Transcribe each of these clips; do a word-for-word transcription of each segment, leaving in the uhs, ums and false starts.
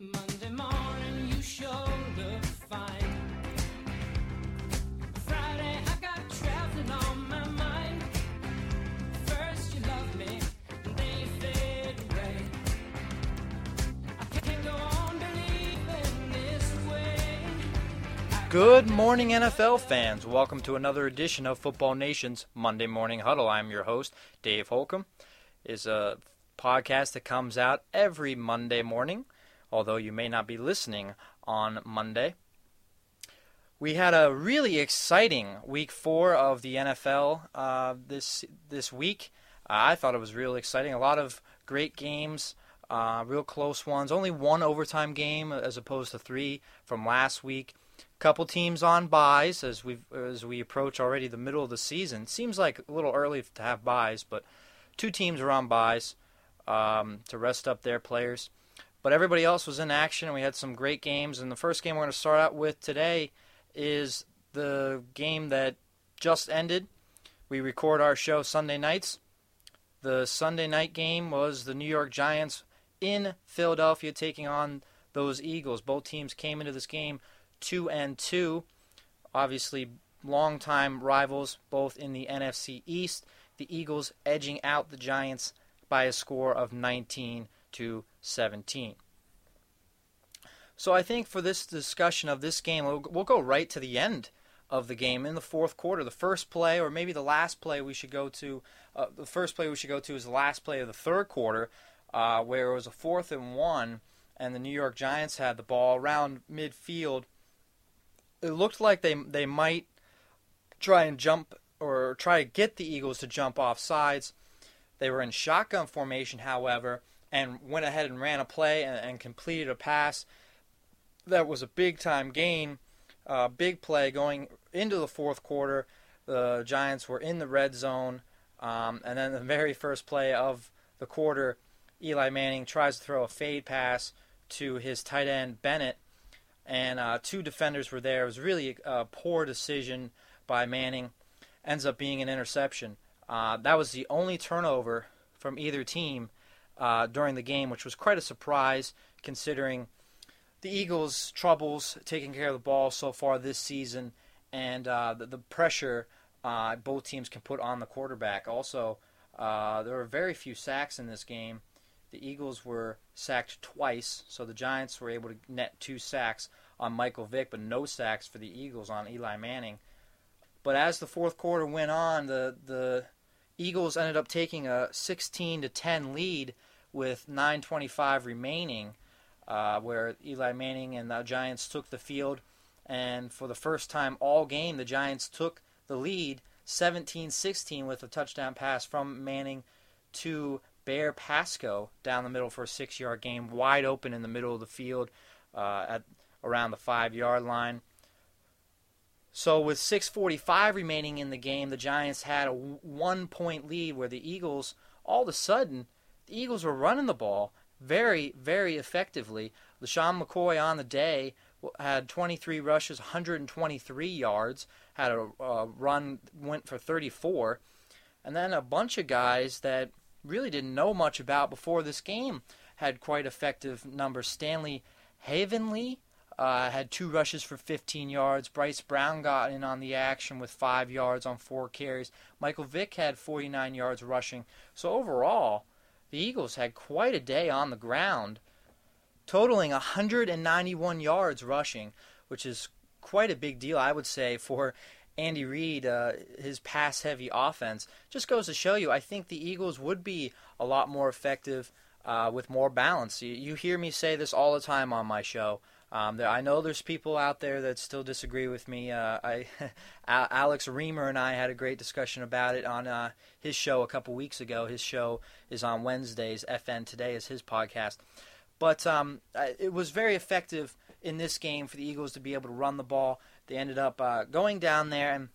Monday morning, you sure look fine. Friday, I got traveling on my mind. First you love me, then you fade away. I can't go on believing this way. Good morning, N F L fans. Welcome to another edition of Football Nation's Monday Morning Huddle. I'm your host, Dave Holcomb. It's a podcast that comes out every Monday morning, although you may not be listening on Monday. We had a really exciting week four of the N F L uh, this this week. Uh, I thought it was really exciting. A lot of great games, uh, real close ones. Only one overtime game as opposed to three from last week. Couple teams on byes as we as we approach already the middle of the season. Seems like a little early to have byes, but two teams are on byes um, to rest up their players. But everybody else was in action, and we had some great games. And the first game we're going to start out with today is the game that just ended. We record our show Sunday nights. The Sunday night game was the New York Giants in Philadelphia taking on those Eagles. Both teams came into this game two and two. Obviously, longtime rivals, both in the N F C East. The Eagles edging out the Giants by a score of nineteen to seventeen. So I think for this discussion of this game, we'll, we'll go right to the end of the game in the fourth quarter. The first play, or maybe the last play we should go to, uh, the first play we should go to is the last play of the third quarter, uh, where it was a fourth and one, and the New York Giants had the ball around midfield. It looked like they they might try and jump or try to get the Eagles to jump off sides. They were in shotgun formation, however, and went ahead and ran a play and, and completed a pass. That was a big-time gain, uh, big play going into the fourth quarter. The Giants were in the red zone, um, and then the very first play of the quarter, Eli Manning tries to throw a fade pass to his tight end, Bennett, and uh, two defenders were there. It was really a poor decision by Manning. Ends up being an interception. Uh, that was the only turnover from either team uh, during the game, which was quite a surprise considering the Eagles' troubles taking care of the ball so far this season and uh, the, the pressure uh, both teams can put on the quarterback. Also, uh, there were very few sacks in this game. The Eagles were sacked twice, so the Giants were able to net two sacks on Michael Vick, but no sacks for the Eagles on Eli Manning. But as the fourth quarter went on, the the Eagles ended up taking a sixteen to ten lead with nine twenty-five remaining, uh, where Eli Manning and the Giants took the field. And for the first time all game, the Giants took the lead seventeen sixteen with a touchdown pass from Manning to Bear Pasco down the middle for a six-yard gain, wide open in the middle of the field uh, at around the five-yard line. So with six forty-five remaining in the game, the Giants had a one-point lead where the Eagles, all of a sudden, the Eagles were running the ball very, very effectively. LeSean McCoy on the day had twenty-three rushes, one hundred twenty-three yards, had a uh, run, went for thirty-four. And then a bunch of guys that really didn't know much about before this game had quite effective numbers. Stanley Havenly Uh, had two rushes for fifteen yards. Bryce Brown got in on the action with five yards on four carries. Michael Vick had forty-nine yards rushing. So overall, the Eagles had quite a day on the ground, totaling one hundred ninety-one yards rushing, which is quite a big deal, I would say, for Andy Reid, uh, his pass-heavy offense. Just goes to show you, I think the Eagles would be a lot more effective uh, with more balance. You, you hear me say this all the time on my show. Um, there, I know there's people out there that still disagree with me. Uh, I, Alex Reamer and I had a great discussion about it on uh, his show a couple weeks ago. His show is on Wednesdays. F N Today is his podcast. But um, it was very effective in this game for the Eagles to be able to run the ball. They ended up uh, going down there, and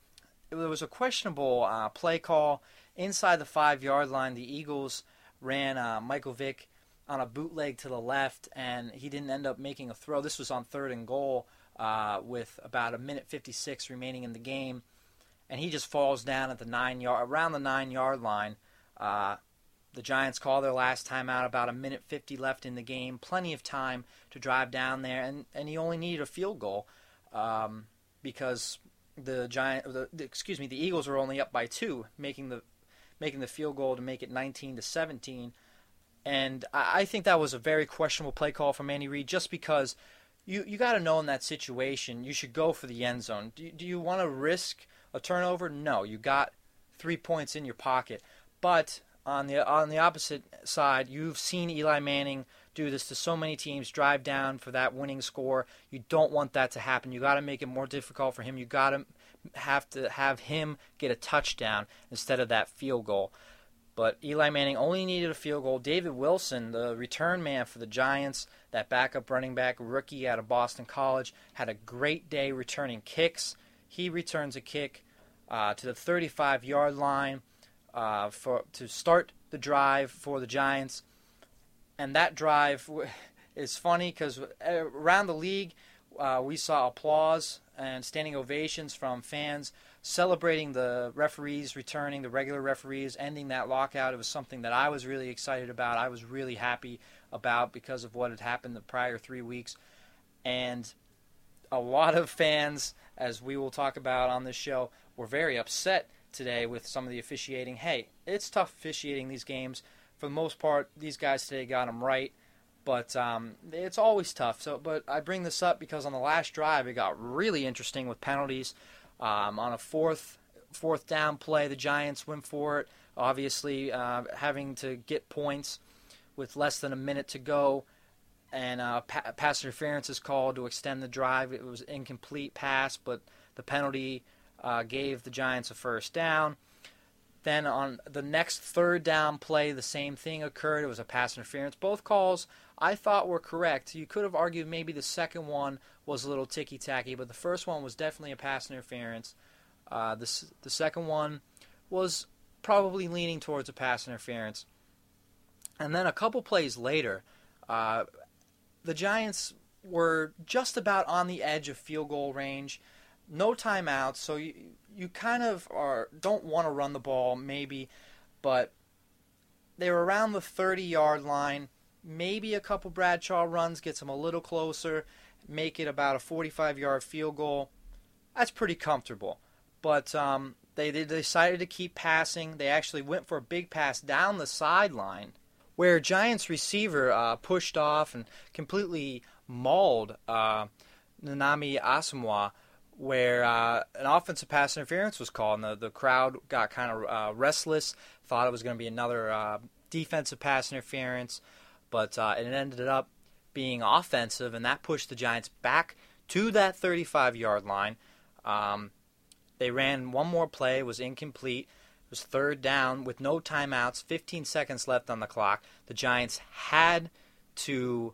there was a questionable uh, play call. Inside the five-yard line, the Eagles ran uh, Michael Vick on a bootleg to the left, and he didn't end up making a throw. This was on third and goal uh, with about a minute fifty-six remaining in the game, and he just falls down at the nine yard around the nine yard line. Uh, The Giants call their last timeout, about a minute fifty left in the game. Plenty of time to drive down there, and, and he only needed a field goal um, because the Giant, the, the, excuse me, the Eagles were only up by two, making the making the field goal to make it nineteen to seventeen. And I, I think that was a very questionable play call from Andy Reid, just because you you got to know in that situation you should go for the end zone. Do, do you want to risk a turnover? No, you got three points in your pocket, but on the on the opposite side, you've seen Eli Manning do this to so many teams, drive down for that winning score. You don't want that to happen. You got to make it more difficult for him. You got to have to have him get a touchdown instead of that field goal. But Eli Manning only needed a field goal. David Wilson, the return man for the Giants, that backup running back rookie out of Boston College, had a great day returning kicks. He returns a kick uh, to the thirty-five-yard line uh, for to start the drive for the Giants. And that drive is funny because around the league, uh, we saw applause and standing ovations from fans celebrating the referees returning, the regular referees ending that lockout. It was something that I was really excited about. I was really happy about because of what had happened the prior three weeks. And a lot of fans, as we will talk about on this show, were very upset today with some of the officiating. Hey, it's tough officiating these games. For the most part, these guys today got them right, but um, it's always tough. So, but I bring this up because on the last drive, it got really interesting with penalties. Um, on a fourth fourth down play, the Giants went for it, obviously uh, having to get points with less than a minute to go, and uh, pa- pass interference is called to extend the drive. It was an incomplete pass, but the penalty uh, gave the Giants a first down. Then on the next third down play, the same thing occurred. It was a pass interference. Both calls I thought were correct. You could have argued maybe the second one was a little ticky-tacky, but the first one was definitely a pass interference. Uh, the, the second one was probably leaning towards a pass interference. And then a couple plays later, uh, the Giants were just about on the edge of field goal range. No timeouts, so you you kind of are don't want to run the ball maybe, but they were around the thirty-yard line. Maybe a couple Bradshaw runs gets them a little closer, make it about a forty-five-yard field goal. That's pretty comfortable. But um, they, they decided to keep passing. They actually went for a big pass down the sideline where Giants receiver uh, pushed off and completely mauled uh, Nanami Asamoah, where uh, an offensive pass interference was called, and the, the crowd got kind of uh, restless, thought it was going to be another uh, defensive pass interference, but uh, it ended up being offensive, and that pushed the Giants back to that thirty-five-yard line. Um, they ran one more play, was incomplete. It was third down with no timeouts, fifteen seconds left on the clock. The Giants had to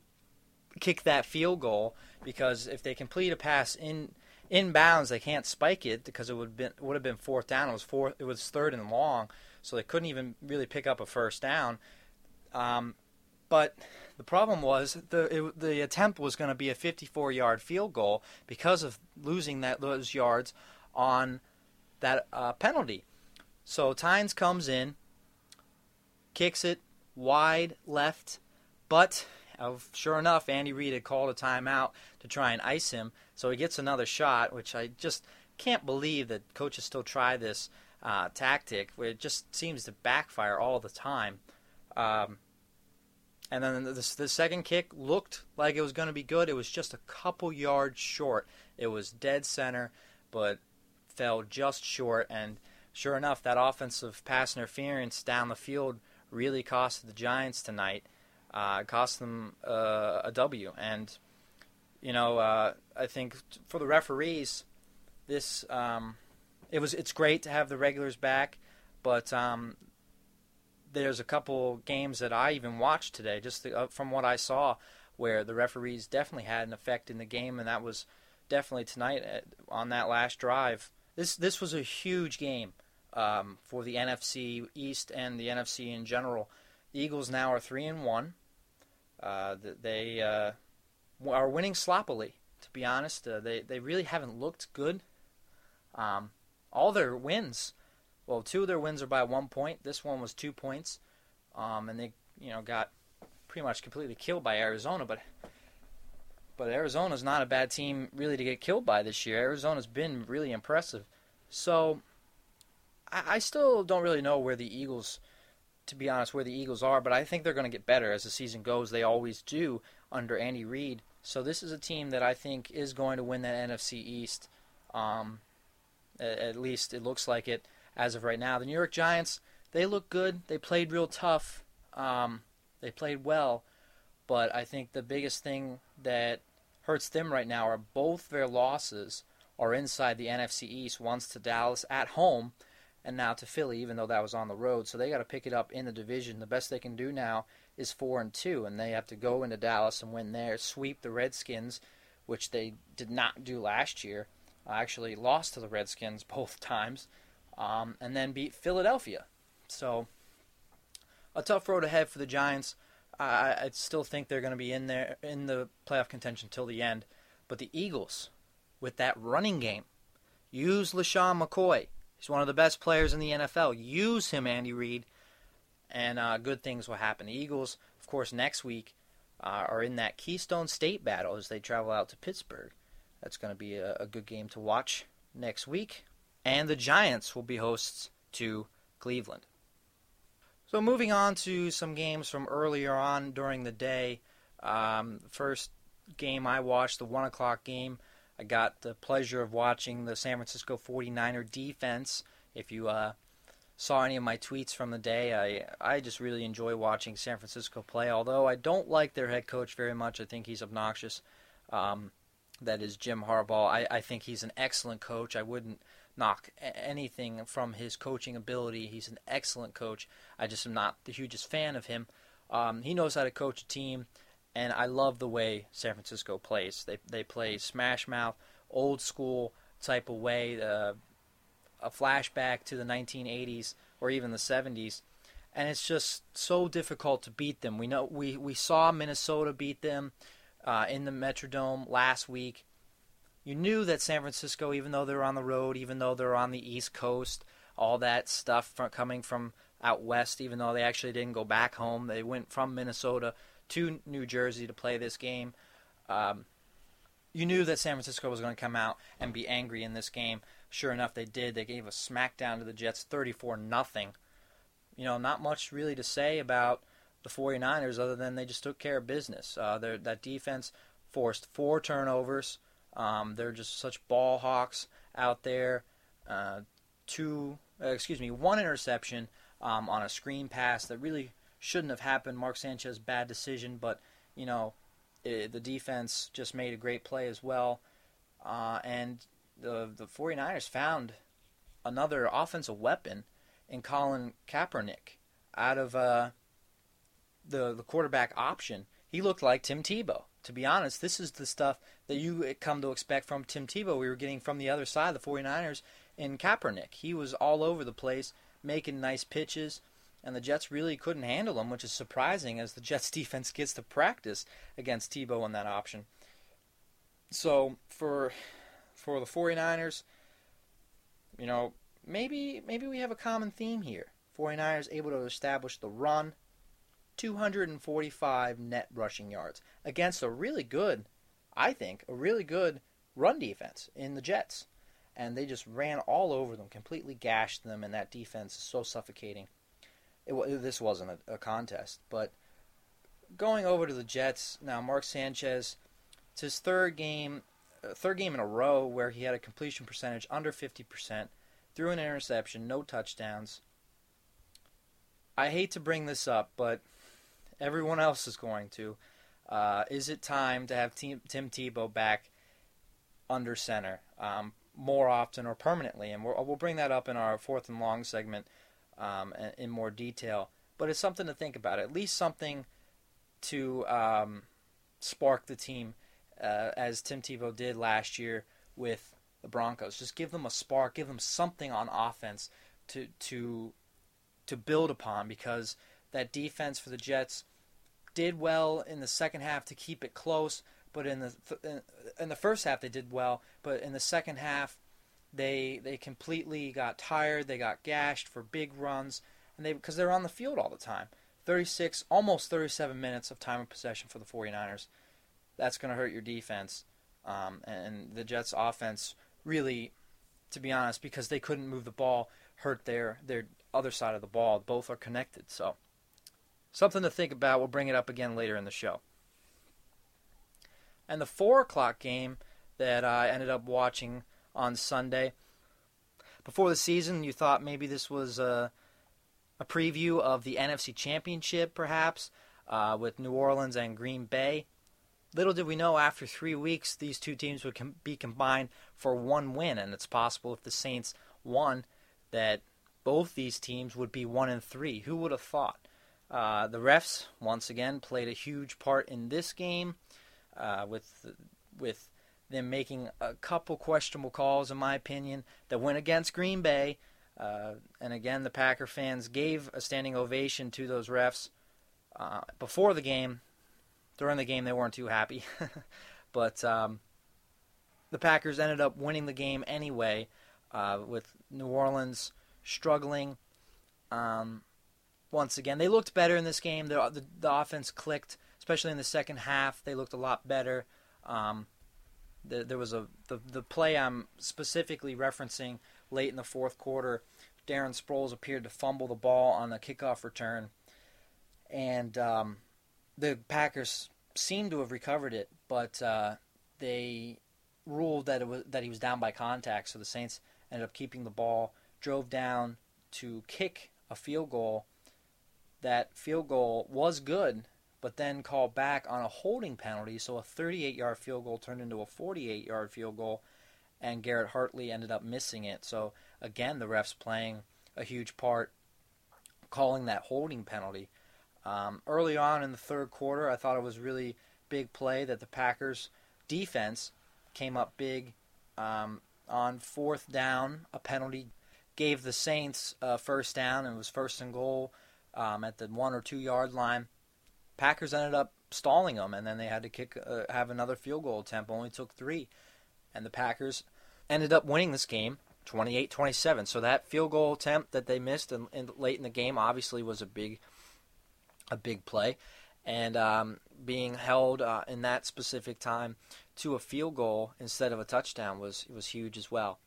kick that field goal because if they complete a pass in inbounds, they can't spike it because it would been would have been fourth down. It was fourth, it was third and long, so they couldn't even really pick up a first down. Um, but the problem was the it, the attempt was going to be a fifty-four-yard field goal because of losing that those yards on that uh, penalty. So Tynes comes in, kicks it wide left, but sure enough, Andy Reid had called a timeout to try and ice him, so he gets another shot, which I just can't believe that coaches still try this uh, tactic. It just seems to backfire all the time. Um, and then the, the, the second kick looked like it was going to be good. It was just a couple yards short. It was dead center, but fell just short. And sure enough, that offensive pass interference down the field really cost the Giants tonight. Uh, it cost them uh, a W. And, you know, uh, I think for the referees, this um, it was it's great to have the regulars back, but um, there's a couple games that I even watched today, just the, uh, from what I saw, where the referees definitely had an effect in the game, and that was definitely tonight at, on that last drive. This, this was a huge game um, for the N F C East and the N F C in general. The Eagles now are three and one. Uh, they uh, are winning sloppily, to be honest. Uh, they they really haven't looked good. Um, all their wins, well, two of their wins are by one point. This one was two points. um, and they, you know, got pretty much completely killed by Arizona. But but Arizona's not a bad team really to get killed by this year. Arizona's been really impressive. So I, I still don't really know where the Eagles, to be honest, where the Eagles are, but I think they're going to get better as the season goes. They always do under Andy Reid. So this is a team that I think is going to win that N F C East. Um, at least it looks like it as of right now. The New York Giants, they look good. They played real tough. Um, they played well. But I think the biggest thing that hurts them right now are both their losses are inside the N F C East, once to Dallas at home and now to Philly, even though that was on the road. So they got to pick it up in the division. The best they can do now is four and two, and they have to go into Dallas and win there, sweep the Redskins, which they did not do last year. I actually lost to the Redskins both times, um, and then beat Philadelphia. So a tough road ahead for the Giants. I, I still think they're going to be in there in the playoff contention till the end. But the Eagles, with that running game, use LeSean McCoy. He's one of the best players in the N F L. Use him, Andy Reid, and uh, good things will happen. The Eagles, of course, next week uh, are in that Keystone State battle as they travel out to Pittsburgh. That's going to be a, a good game to watch next week. And the Giants will be hosts to Cleveland. So moving on to some games from earlier on during the day. Um, first game I watched, the one o'clock game, I got the pleasure of watching the San Francisco forty-niner defense. If you uh, saw any of my tweets from the day, I, I just really enjoy watching San Francisco play, although I don't like their head coach very much. I think he's obnoxious. Um, that is Jim Harbaugh. I, I think he's an excellent coach. I wouldn't knock anything from his coaching ability. He's an excellent coach. I just am not the hugest fan of him. Um, he knows how to coach a team. And I love the way San Francisco plays. They they play smash mouth, old school type of way, uh, a flashback to the nineteen eighties or even the seventies, and it's just so difficult to beat them. We know we, we saw Minnesota beat them uh, in the Metrodome last week. You knew that San Francisco, even though they're on the road, even though they're on the East Coast, all that stuff from, coming from out west, even though they actually didn't go back home, they went from Minnesota to New Jersey to play this game. Um, you knew that San Francisco was going to come out and be angry in this game. Sure enough, they did. They gave a smackdown to the Jets, thirty-four nothing. You know, not much really to say about the forty-niners other than they just took care of business. Uh, that defense forced four turnovers. Um, they're just such ball hawks out there. Uh, two, uh, excuse me, one interception um, on a screen pass that really shouldn't have happened. Mark Sanchez, bad decision, but, you know, it, the defense just made a great play as well. Uh, and the the forty-niners found another offensive weapon in Colin Kaepernick out of uh, the, the quarterback option. He looked like Tim Tebow. To be honest, this is the stuff that you come to expect from Tim Tebow. We were getting from the other side, the forty-niners, in Kaepernick. He was all over the place, making nice pitches. And the Jets really couldn't handle him, which is surprising as the Jets defense gets to practice against Tebow in that option. So for for the forty-niners, you know, maybe maybe we have a common theme here. forty-niners able to establish the run, two hundred forty-five net rushing yards against a really good, I think, a really good run defense in the Jets. And they just ran all over them, completely gashed them, and that defense is so suffocating. It, this wasn't a, a contest, but going over to the Jets now, Mark Sanchez, it's his third game, uh, third game in a row where he had a completion percentage under fifty percent, threw an interception, no touchdowns. I hate to bring this up, but everyone else is going to. Uh, is it time to have Tim, Tim Tebow back under center um, more often or permanently? And we'll, we'll bring that up in our fourth and long segment. Um, in more detail, but it's something to think about. At least something to um, spark the team, uh, as Tim Tebow did last year with the Broncos. Just give them a spark, give them something on offense to to to build upon, because that defense for the Jets did well in the second half to keep it close. But in the th- in the first half they did well, but in the second half, They they completely got tired. They got gashed for big runs, and they because they're on the field all the time. thirty-six, almost thirty-seven minutes of time of possession for the 49ers. That's going to hurt your defense. Um, and the Jets' offense really, to be honest, because they couldn't move the ball, hurt their, their other side of the ball. Both are connected. So something to think about. We'll bring it up again later in the show. And the four o'clock game that I ended up watching on Sunday. Before the season, you thought maybe this was a, a preview of the N F C Championship, perhaps, uh, with New Orleans and Green Bay. Little did we know, after three weeks, these two teams would com- be combined for one win, and it's possible if the Saints won that both these teams would be one and three. Who would have thought? Uh, the refs, once again, played a huge part in this game, uh, with with them making a couple questionable calls, in my opinion, that went against Green Bay. Uh, and again, the Packer fans gave a standing ovation to those refs uh, before the game. During the game, they weren't too happy. But um, the Packers ended up winning the game anyway, uh, with New Orleans struggling. Um, once again, they looked better in this game. The, the, the offense clicked, especially in the second half. They looked a lot better. Um, the, there was a the, the play I'm specifically referencing late in the fourth quarter. Darren Sproles appeared to fumble the ball on a kickoff return. And... Um, The Packers seemed to have recovered it, but uh, they ruled that it was that he was down by contact, so the Saints ended up keeping the ball, drove down to kick a field goal. That field goal was good, but then called back on a holding penalty, so a thirty-eight-yard field goal turned into a forty-eight-yard field goal, and Garrett Hartley ended up missing it. So, again, the refs playing a huge part, calling that holding penalty. Um, early on in the third quarter, I thought it was a really big play that the Packers' defense came up big um, on fourth down. A penalty gave the Saints a uh, first down, and it was first and goal um, at the one or two yard line. Packers ended up stalling them, and then they had to kick uh, have another field goal attempt. Only took three, and the Packers ended up winning this game twenty-eight twenty-seven. So that field goal attempt that they missed in, in, late in the game obviously was a big. A big play, and um, being held uh, in that specific time to a field goal instead of a touchdown was was huge as well.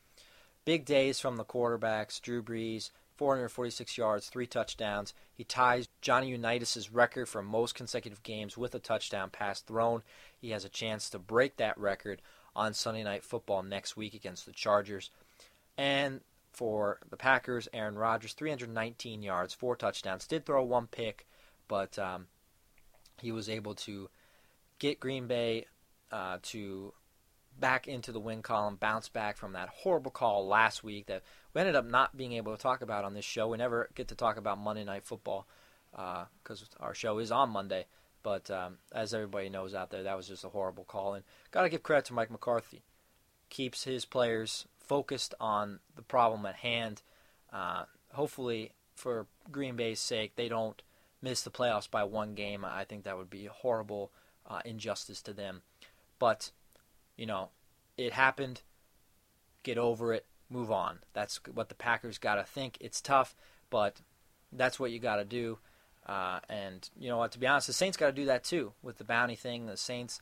Big days from the quarterbacks. Drew Brees, four hundred forty-six yards, three touchdowns. He ties Johnny Unitas' record for most consecutive games with a touchdown pass thrown. He has a chance to break that record on Sunday Night Football next week against the Chargers. And for the Packers, Aaron Rodgers, three hundred nineteen yards, four touchdowns. Did throw one pick. But um, he was able to get Green Bay uh, to back into the win column, bounce back from that horrible call last week that we ended up not being able to talk about on this show. We never get to talk about Monday Night Football because uh, our show is on Monday. But um, as everybody knows out there, that was just a horrible call. And got to give credit to Mike McCarthy. Keeps his players focused on the problem at hand. Uh, hopefully, for Green Bay's sake, they don't miss the playoffs by one game. I think that would be a horrible uh, injustice to them. But, you know, it happened. Get over it. Move on. That's what the Packers got to think. It's tough, but that's what you got to do. Uh, and, you know what, to be honest, the Saints got to do that too with the bounty thing. The Saints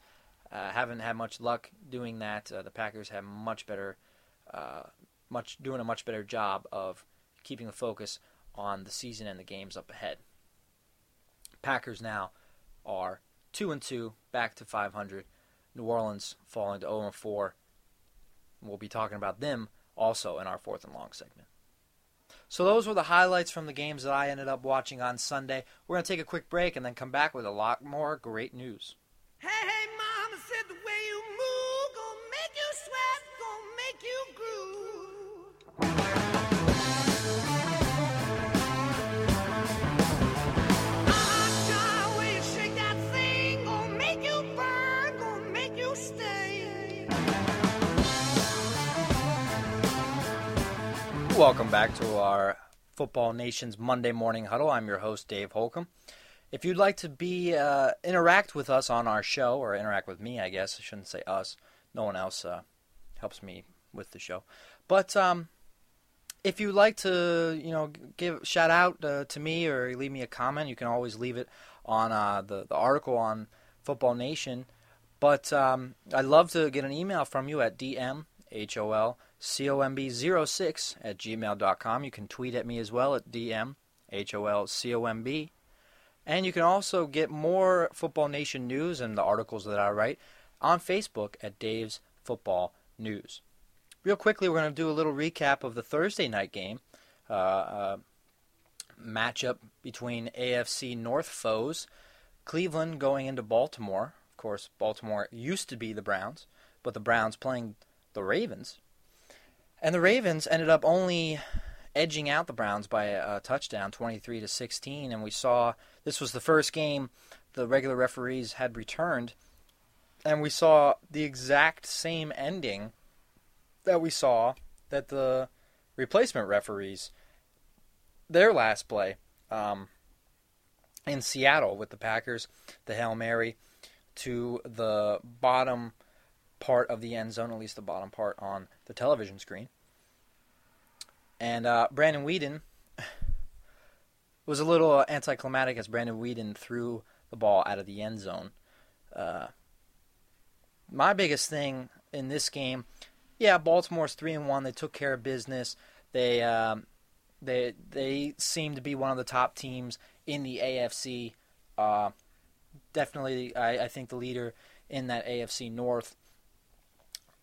uh, haven't had much luck doing that. Uh, the Packers have much better, uh, much doing a much better job of keeping the focus on the season and the games up ahead. Packers now are two and two, back to five hundred. New Orleans falling to oh and four. We'll be talking about them also in our fourth and long segment. So those were the highlights from the games that I ended up watching on Sunday. We're going to take a quick break and then come back with a lot more great news. Hey, hey, Mama said the way you move gonna make you sweat, gonna make you groove. Welcome back to our Football Nation's Monday Morning Huddle. I'm your host, Dave Holcomb. If you'd like to be uh, interact with us on our show, or interact with me, I guess. I shouldn't say us. No one else uh, helps me with the show. But um, If you'd like to, you know, give shout out uh, to me or leave me a comment, you can always leave it on uh, the the article on Football Nation. But um, I'd love to get an email from you at d m h o l c o m b zero six at gmail dot com. You can tweet at me as well at d m h o l c o m b. And you can also get more Football Nation news and the articles that I write on Facebook at Dave's Football News. Real quickly, we're going to do a little recap of the Thursday night game. Uh, uh, matchup between A F C North foes. Cleveland going into Baltimore. Of course, Baltimore used to be the Browns, but the Browns playing the Ravens. And the Ravens ended up only edging out the Browns by a, a touchdown, twenty-three to sixteen. And we saw this was the first game the regular referees had returned. And we saw the exact same ending that we saw that the replacement referees, their last play um, in Seattle with the Packers, the Hail Mary to the bottom part of the end zone, at least the bottom part on the television screen. And uh, Brandon Weeden was a little anticlimactic as Brandon Weeden threw the ball out of the end zone. Uh, my biggest thing in this game... Yeah, Baltimore's three and one. They took care of business. They um, they they seem to be one of the top teams in the A F C. Uh, definitely, I, I think the leader in that A F C North.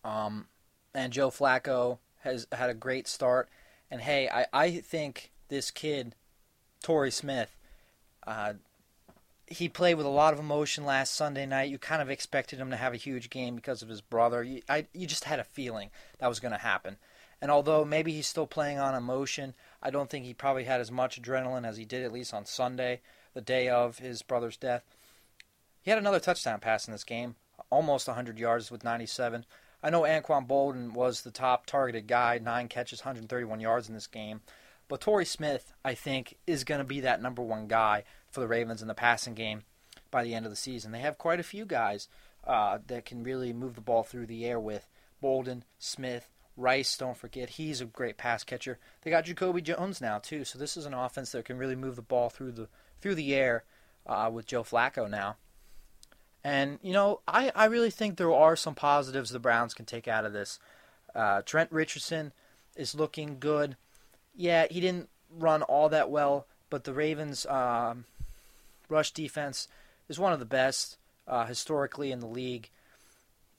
Um, and Joe Flacco has had a great start. And hey, I, I think this kid, Torrey Smith, uh, he played with a lot of emotion last Sunday night. You kind of expected him to have a huge game because of his brother. You, I, you just had a feeling that was going to happen. And although maybe he's still playing on emotion, I don't think he probably had as much adrenaline as he did at least on Sunday, the day of his brother's death. He had another touchdown pass in this game, almost one hundred yards with ninety-seven. I know Anquan Boldin was the top targeted guy, nine catches, one hundred thirty-one yards in this game. But Torrey Smith, I think, is going to be that number one guy for the Ravens in the passing game by the end of the season. They have quite a few guys uh, that can really move the ball through the air with. Bolden, Smith, Rice, don't forget, he's a great pass catcher. They got Jacoby Jones now, too, so this is an offense that can really move the ball through the through the air uh, with Joe Flacco now. And, you know, I, I really think there are some positives the Browns can take out of this. Uh, Trent Richardson is looking good. Yeah, he didn't run all that well, but the Ravens... Um, rush defense is one of the best uh, historically in the league.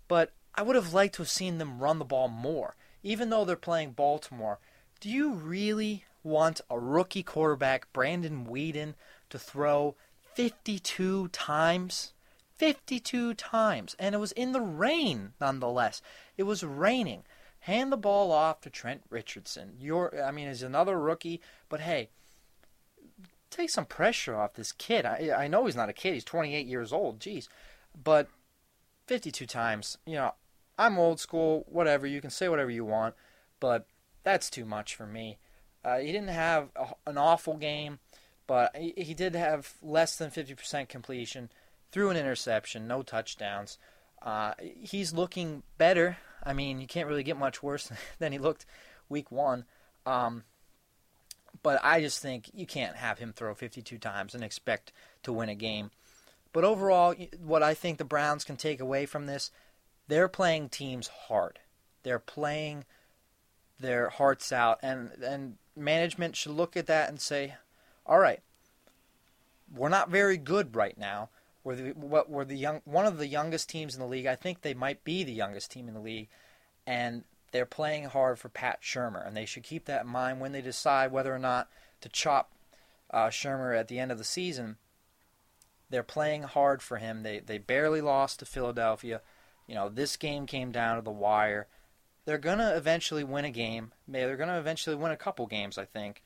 But I would have liked to have seen them run the ball more. Even though they're playing Baltimore, do you really want a rookie quarterback, Brandon Weeden, to throw fifty-two times? fifty-two times. And it was in the rain, nonetheless. It was raining. Hand the ball off to Trent Richardson. You're, I mean, he's another rookie, but hey, take some pressure off this kid. I I know he's not a kid. He's twenty-eight years old. Jeez. But fifty-two times, you know, I'm old school, whatever. You can say whatever you want, but that's too much for me. Uh, he didn't have a, an awful game, but he, he did have less than fifty percent completion, threw an interception, no touchdowns. Uh, he's looking better. I mean, you can't really get much worse than he looked week one. Um But I just think you can't have him throw fifty-two times and expect to win a game. But overall, what I think the Browns can take away from this, they're playing teams hard. They're playing their hearts out. And, and management should look at that and say, all right, we're not very good right now. We're, the, what, we're the young, one of the youngest teams in the league. I think they might be the youngest team in the league. And they're playing hard for Pat Shurmur, and they should keep that in mind when they decide whether or not to chop uh, Shurmur at the end of the season. They're playing hard for him. They they barely lost to Philadelphia. You know, this game came down to the wire. They're going to eventually win a game. Maybe they're going to eventually win a couple games, I think.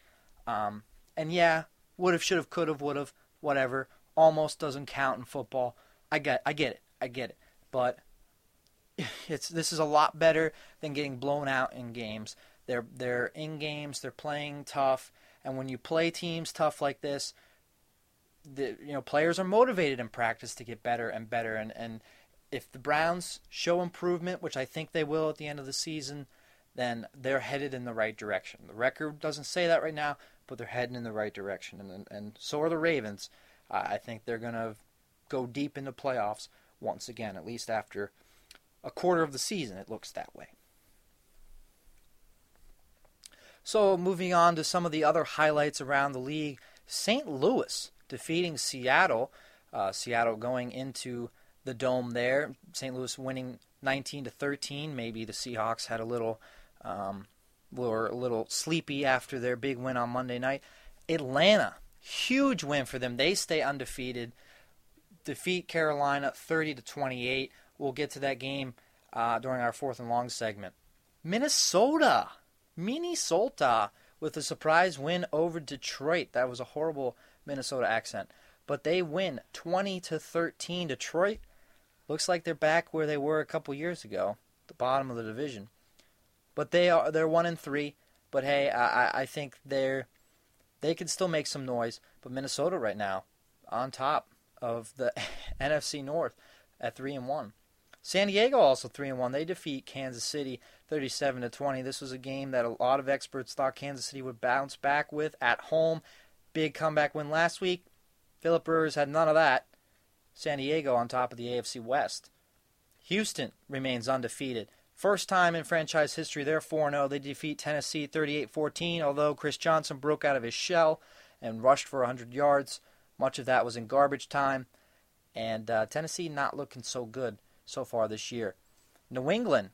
Um, and yeah, would have, should have, could have, would have, whatever. Almost doesn't count in football. I get, I get it. I get it. But... It's this is a lot better than getting blown out in games. They're they're in games. They're playing tough, and when you play teams tough like this, the you know players are motivated in practice to get better and better. And, and if the Browns show improvement, which I think they will at the end of the season, then they're headed in the right direction. The record doesn't say that right now, but they're heading in the right direction. And and, and so are the Ravens. Uh, I think they're going to go deep into playoffs once again, at least after a quarter of the season. It looks that way. So moving on to some of the other highlights around the league. Saint Louis defeating Seattle. Uh, Seattle going into the Dome there. Saint Louis winning nineteen to thirteen. Maybe the Seahawks had a little, um, were a little sleepy after their big win on Monday night. Atlanta, huge win for them. They stay undefeated. Defeat Carolina thirty to twenty-eight. We'll get to that game uh, during our fourth and long segment. Minnesota, Minnesota with a surprise win over Detroit. That was a horrible Minnesota accent. But they win twenty to thirteen. Detroit looks like they're back where they were a couple years ago, the bottom of the division. But they are they're one and three. But hey, I I think they're they can still make some noise. But Minnesota right now on top of the N F C North at three and one. San Diego also three and one. They defeat Kansas City thirty-seven to twenty. This was a game that a lot of experts thought Kansas City would bounce back with at home. Big comeback win last week. Philip Rivers had none of that. San Diego on top of the A F C West. Houston remains undefeated. First time in franchise history, they're four and oh. They defeat Tennessee thirty-eight fourteen, although Chris Johnson broke out of his shell and rushed for one hundred yards. Much of that was in garbage time. And uh, Tennessee not looking so good so far this year. New England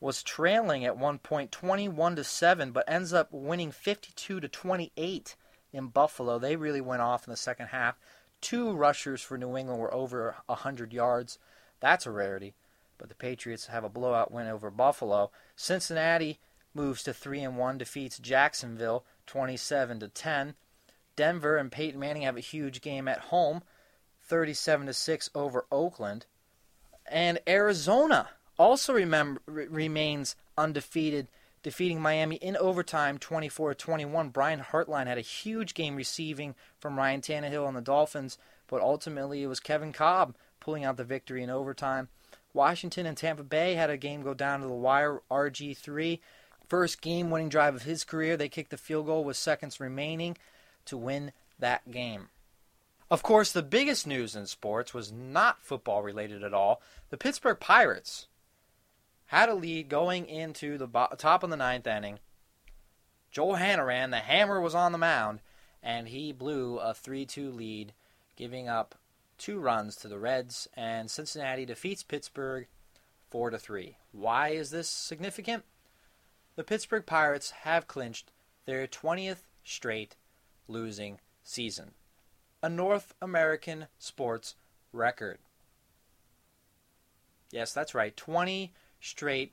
was trailing at one point twenty-one to seven, but ends up winning fifty-two to twenty-eight. In Buffalo. They really went off in the second half. Two rushers for New England were over one hundred yards. That's a rarity. But the Patriots have a blowout win over Buffalo. Cincinnati moves to three and one, defeats Jacksonville twenty-seven to ten. Denver and Peyton Manning have a huge game at home, thirty-seven to six over Oakland. And Arizona also remember, re- remains undefeated, defeating Miami in overtime twenty-four twenty-one. Brian Hartline had a huge game receiving from Ryan Tannehill and the Dolphins, but ultimately it was Kevin Cobb pulling out the victory in overtime. Washington and Tampa Bay had a game go down to the wire. R G three, first game-winning drive of his career. They kicked the field goal with seconds remaining to win that game. Of course, the biggest news in sports was not football-related at all. The Pittsburgh Pirates had a lead going into the bo- top of the ninth inning. Joel Hanaran, the hammer, was on the mound, and he blew a three two lead, giving up two runs to the Reds, and Cincinnati defeats Pittsburgh four to three. Why is this significant? The Pittsburgh Pirates have clinched their twentieth straight losing season, a North American sports record. Yes, that's right, twenty straight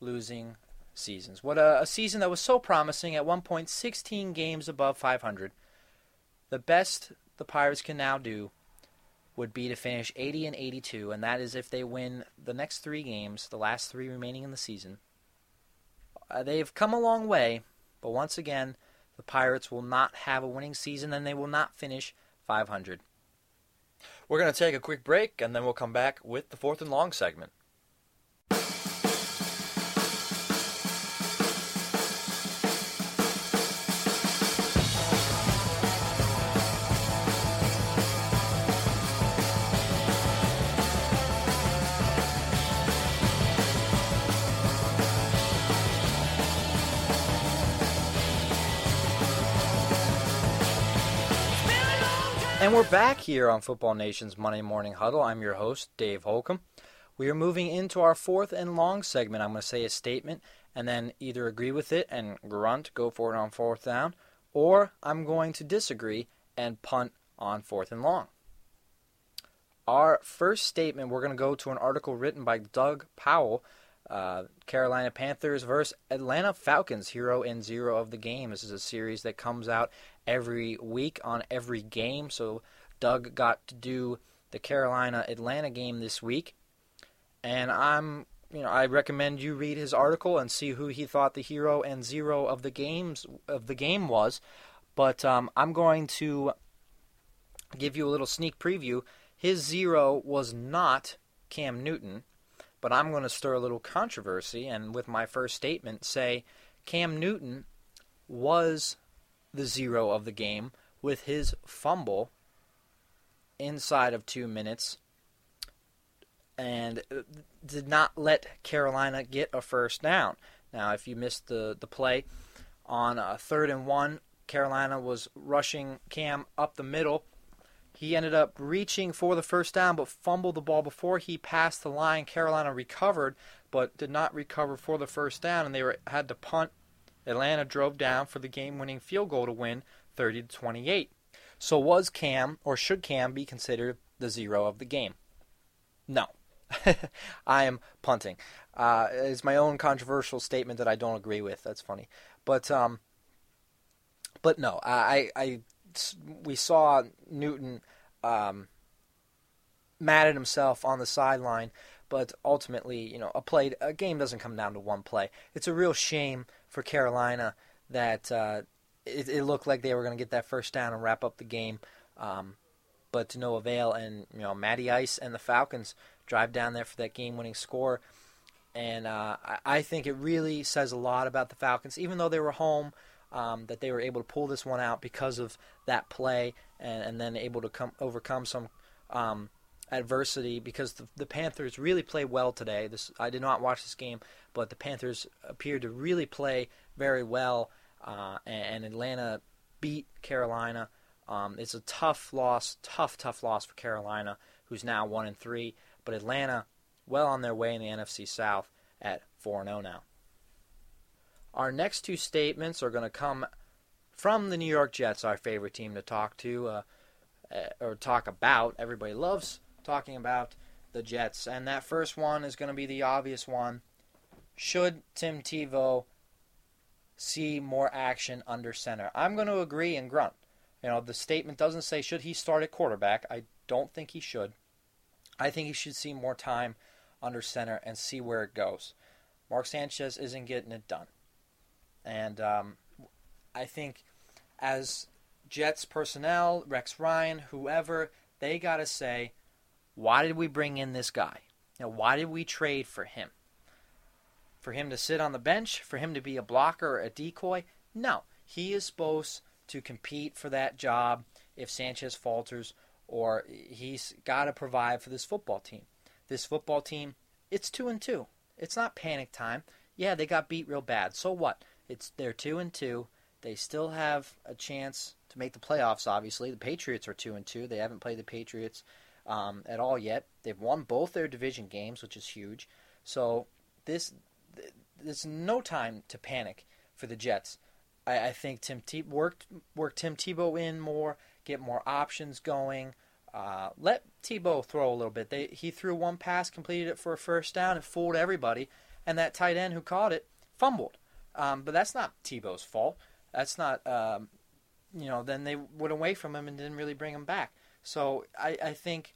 losing seasons. What a, a season that was so promising. At one point, sixteen games above five hundred. The best the Pirates can now do would be to finish eighty and eighty-two, and that is if they win the next three games, the last three remaining in the season. Uh, they've come a long way, but once again, the Pirates will not have a winning season, and they will not finish five hundred. We're going to take a quick break, and then we'll come back with the fourth and long segment. And we're back here on Football Nation's Monday Morning Huddle. I'm your host, Dave Holcomb. We are moving into our fourth and long segment. I'm going to say a statement and then either agree with it and grunt, go for it on fourth down, or I'm going to disagree and punt on fourth and long. Our first statement, we're going to go to an article written by Doug Powell, uh, Carolina Panthers versus Atlanta Falcons, hero and zero of the game. This is a series that comes out every week on every game. So Doug got to do the Carolina-Atlanta game this week. And I'm, you know, I recommend you read his article and see who he thought the hero and zero of the games of the game was. But um, I'm going to give you a little sneak preview. His zero was not Cam Newton. But I'm going to stir a little controversy and with my first statement say Cam Newton was the zero of the game with his fumble inside of two minutes and did not let Carolina get a first down. Now, if you missed the, the play, on a third and one, Carolina was rushing Cam up the middle. He ended up reaching for the first down, but fumbled the ball before he passed the line. Carolina recovered, but did not recover for the first down, and they were, had to punt. Atlanta drove down for the game-winning field goal to win thirty to twenty-eight. So was Cam, or should Cam, be considered the zero of the game? No. I am punting. Uh, it's my own controversial statement that I don't agree with. That's funny. But um, but no, I, I we saw Newton um, mad at himself on the sideline, but ultimately, you know, a play, a game doesn't come down to one play. It's a real shame for Carolina that uh, it, it looked like they were going to get that first down and wrap up the game, um, but to no avail. And you know, Matty Ice and the Falcons drive down there for that game-winning score. And uh, I think it really says a lot about the Falcons, even though they were home, um, that they were able to pull this one out because of that play and, and then able to come overcome some um, adversity because the, the Panthers really played well today. This I did not watch this game, but the Panthers appeared to really play very well, uh, and, and Atlanta beat Carolina. Um, it's a tough loss, tough, tough loss for Carolina, who's now one and three, but Atlanta well on their way in the N F C South at four and oh now. Our next two statements are going to come from the New York Jets, our favorite team to talk to uh, or talk about. Everybody loves talking about the Jets. And that first one is going to be the obvious one. Should Tim Tebow see more action under center? I'm going to agree and grunt. You know, the statement doesn't say should he start at quarterback. I don't think he should. I think he should see more time under center and see where it goes. Mark Sanchez isn't getting it done. And um, I think as Jets personnel, Rex Ryan, whoever, they got to say, why did we bring in this guy? You know, why did we trade for him? For him to sit on the bench? For him to be a blocker or a decoy? No. He is supposed to compete for that job if Sanchez falters, or he's got to provide for this football team. This football team, it's two and two. It's not panic time. Yeah, they got beat real bad. So what? It's they're two and two. They still have a chance to make the playoffs. Obviously, the Patriots are two and two. They haven't played the Patriots um, at all yet. They've won both their division games, which is huge. So this, th- there's no time to panic for the Jets. I, I think Tim Te- worked worked Tim Tebow in more. Get more options going. Uh, let Tebow throw a little bit. They, he threw one pass, completed it for a first down, and fooled everybody. And that tight end who caught it fumbled. Um, but that's not Tebow's fault. That's not, um, you know, then they went away from him and didn't really bring him back. So I, I think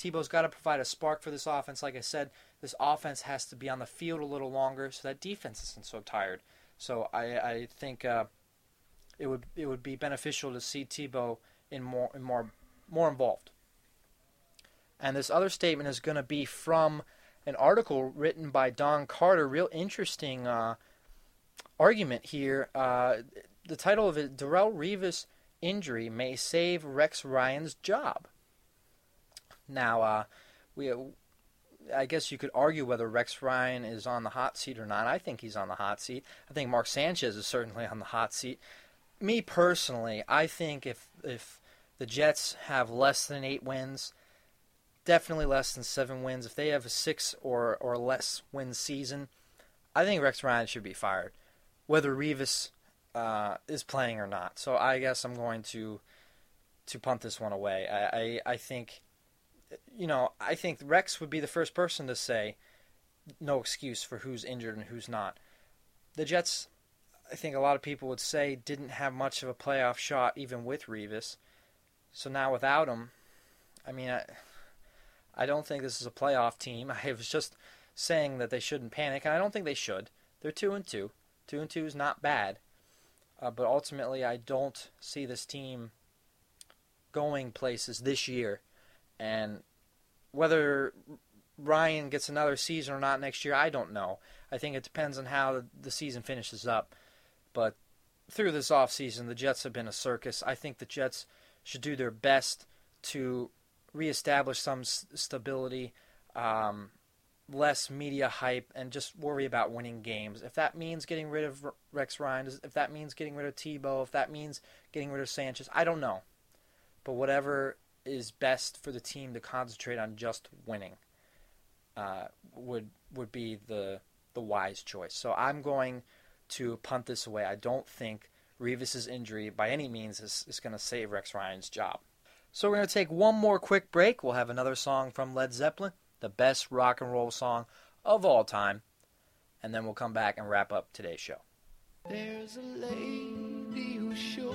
Tebow's got to provide a spark for this offense. Like I said, this offense has to be on the field a little longer so that defense isn't so tired. So I, I think uh, it would it would be beneficial to see Tebow in more and more more involved. And this other statement is going to be from an article written by Don Carter. Real interesting uh, argument here. Uh, the title of it, Darrelle Revis injury may save Rex Ryan's job. Now, uh, we, I guess you could argue whether Rex Ryan is on the hot seat or not. I think he's on the hot seat. I think Mark Sanchez is certainly on the hot seat. Me personally, I think if if the Jets have less than eight wins, definitely less than seven wins, if they have a six or, or less win season, I think Rex Ryan should be fired, whether Revis uh, is playing or not. So I guess I'm going to to punt this one away. I, I I think you know I think Rex would be the first person to say no excuse for who's injured and who's not. The Jets, I think a lot of people would say, didn't have much of a playoff shot even with Revis. So now without him, I mean, I, I don't think this is a playoff team. I was just saying that they shouldn't panic, and I don't think they should. They're two and two. Two and two is not bad. Uh, but ultimately, I don't see this team going places this year. And whether Ryan gets another season or not next year, I don't know. I think it depends on how the season finishes up. But through this offseason, the Jets have been a circus. I think the Jets should do their best to reestablish some st- stability, um, less media hype, and just worry about winning games. If that means getting rid of Rex Ryan, if that means getting rid of Tebow, if that means getting rid of Sanchez, I don't know. But whatever is best for the team to concentrate on just winning uh, would would be the the wise choice. So I'm going to punt this away. I don't think Revis's injury by any means is, is going to save Rex Ryan's job. So we're going to take one more quick break. We'll have another song from Led Zeppelin, the best rock and roll song of all time, and then we'll come back and wrap up today's show. There's a lady who's sure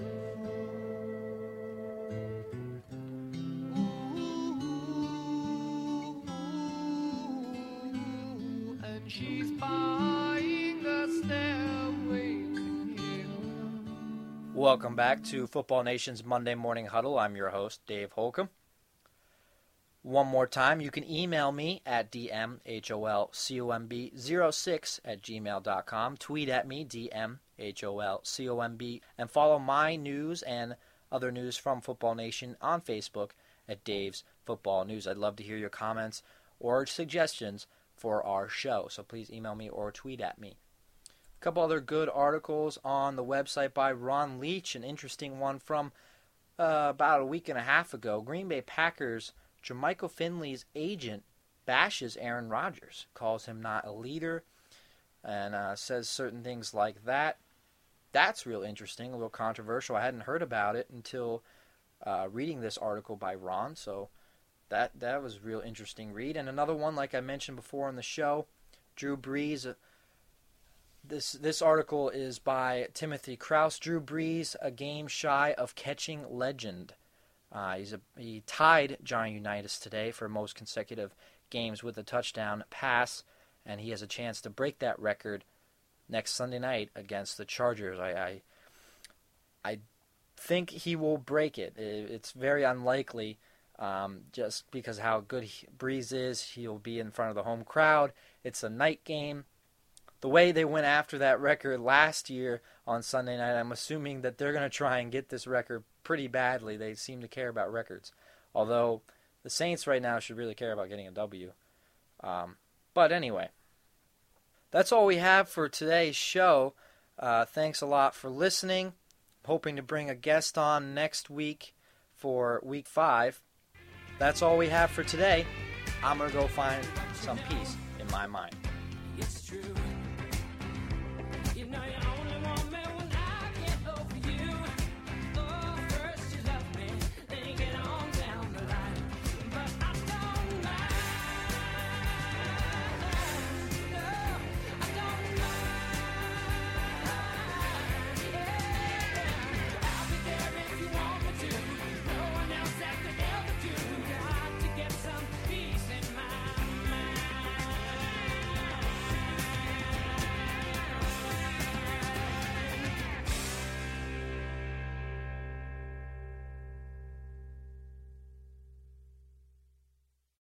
for. Ooh, ooh, ooh, and she's buying a stairway to heaven. Welcome back to Football Nation's Monday Morning Huddle. I'm your host, Dave Holcomb. One more time, you can email me at d m h o l c o m b zero six at gmail dot com. Tweet at me, d m h o l c o m b, and follow my news and other news from Football Nation on Facebook at Dave's Football News. I'd love to hear your comments or suggestions for our show, so please email me or tweet at me. A couple other good articles on the website by Ron Leach, an interesting one from uh, about a week and a half ago. Green Bay Packers Jermichael Finley's agent bashes Aaron Rodgers, calls him not a leader, and uh, says certain things like that. That's real interesting, a little controversial. I hadn't heard about it until uh, reading this article by Ron, so that that was a real interesting read. And another one, like I mentioned before on the show, Drew Brees. Uh, this this article is by Timothy Krause. Drew Brees, a game shy of catching legend. Uh, he's a, he tied Johnny Unitas today for most consecutive games with a touchdown pass, and he has a chance to break that record next Sunday night against the Chargers. I I, I think he will break it. It's very unlikely, um, just because how good he, Breeze is. He'll be in front of the home crowd. It's a night game. The way they went after that record last year on Sunday night, I'm assuming that they're going to try and get this record pretty badly. They seem to care about records. Although the Saints right now should really care about getting a W. Um, but anyway, that's all we have for today's show. Uh, thanks a lot for listening. I'm hoping to bring a guest on next week for week five. That's all we have for today. I'm going to go find some peace in my mind. It's true.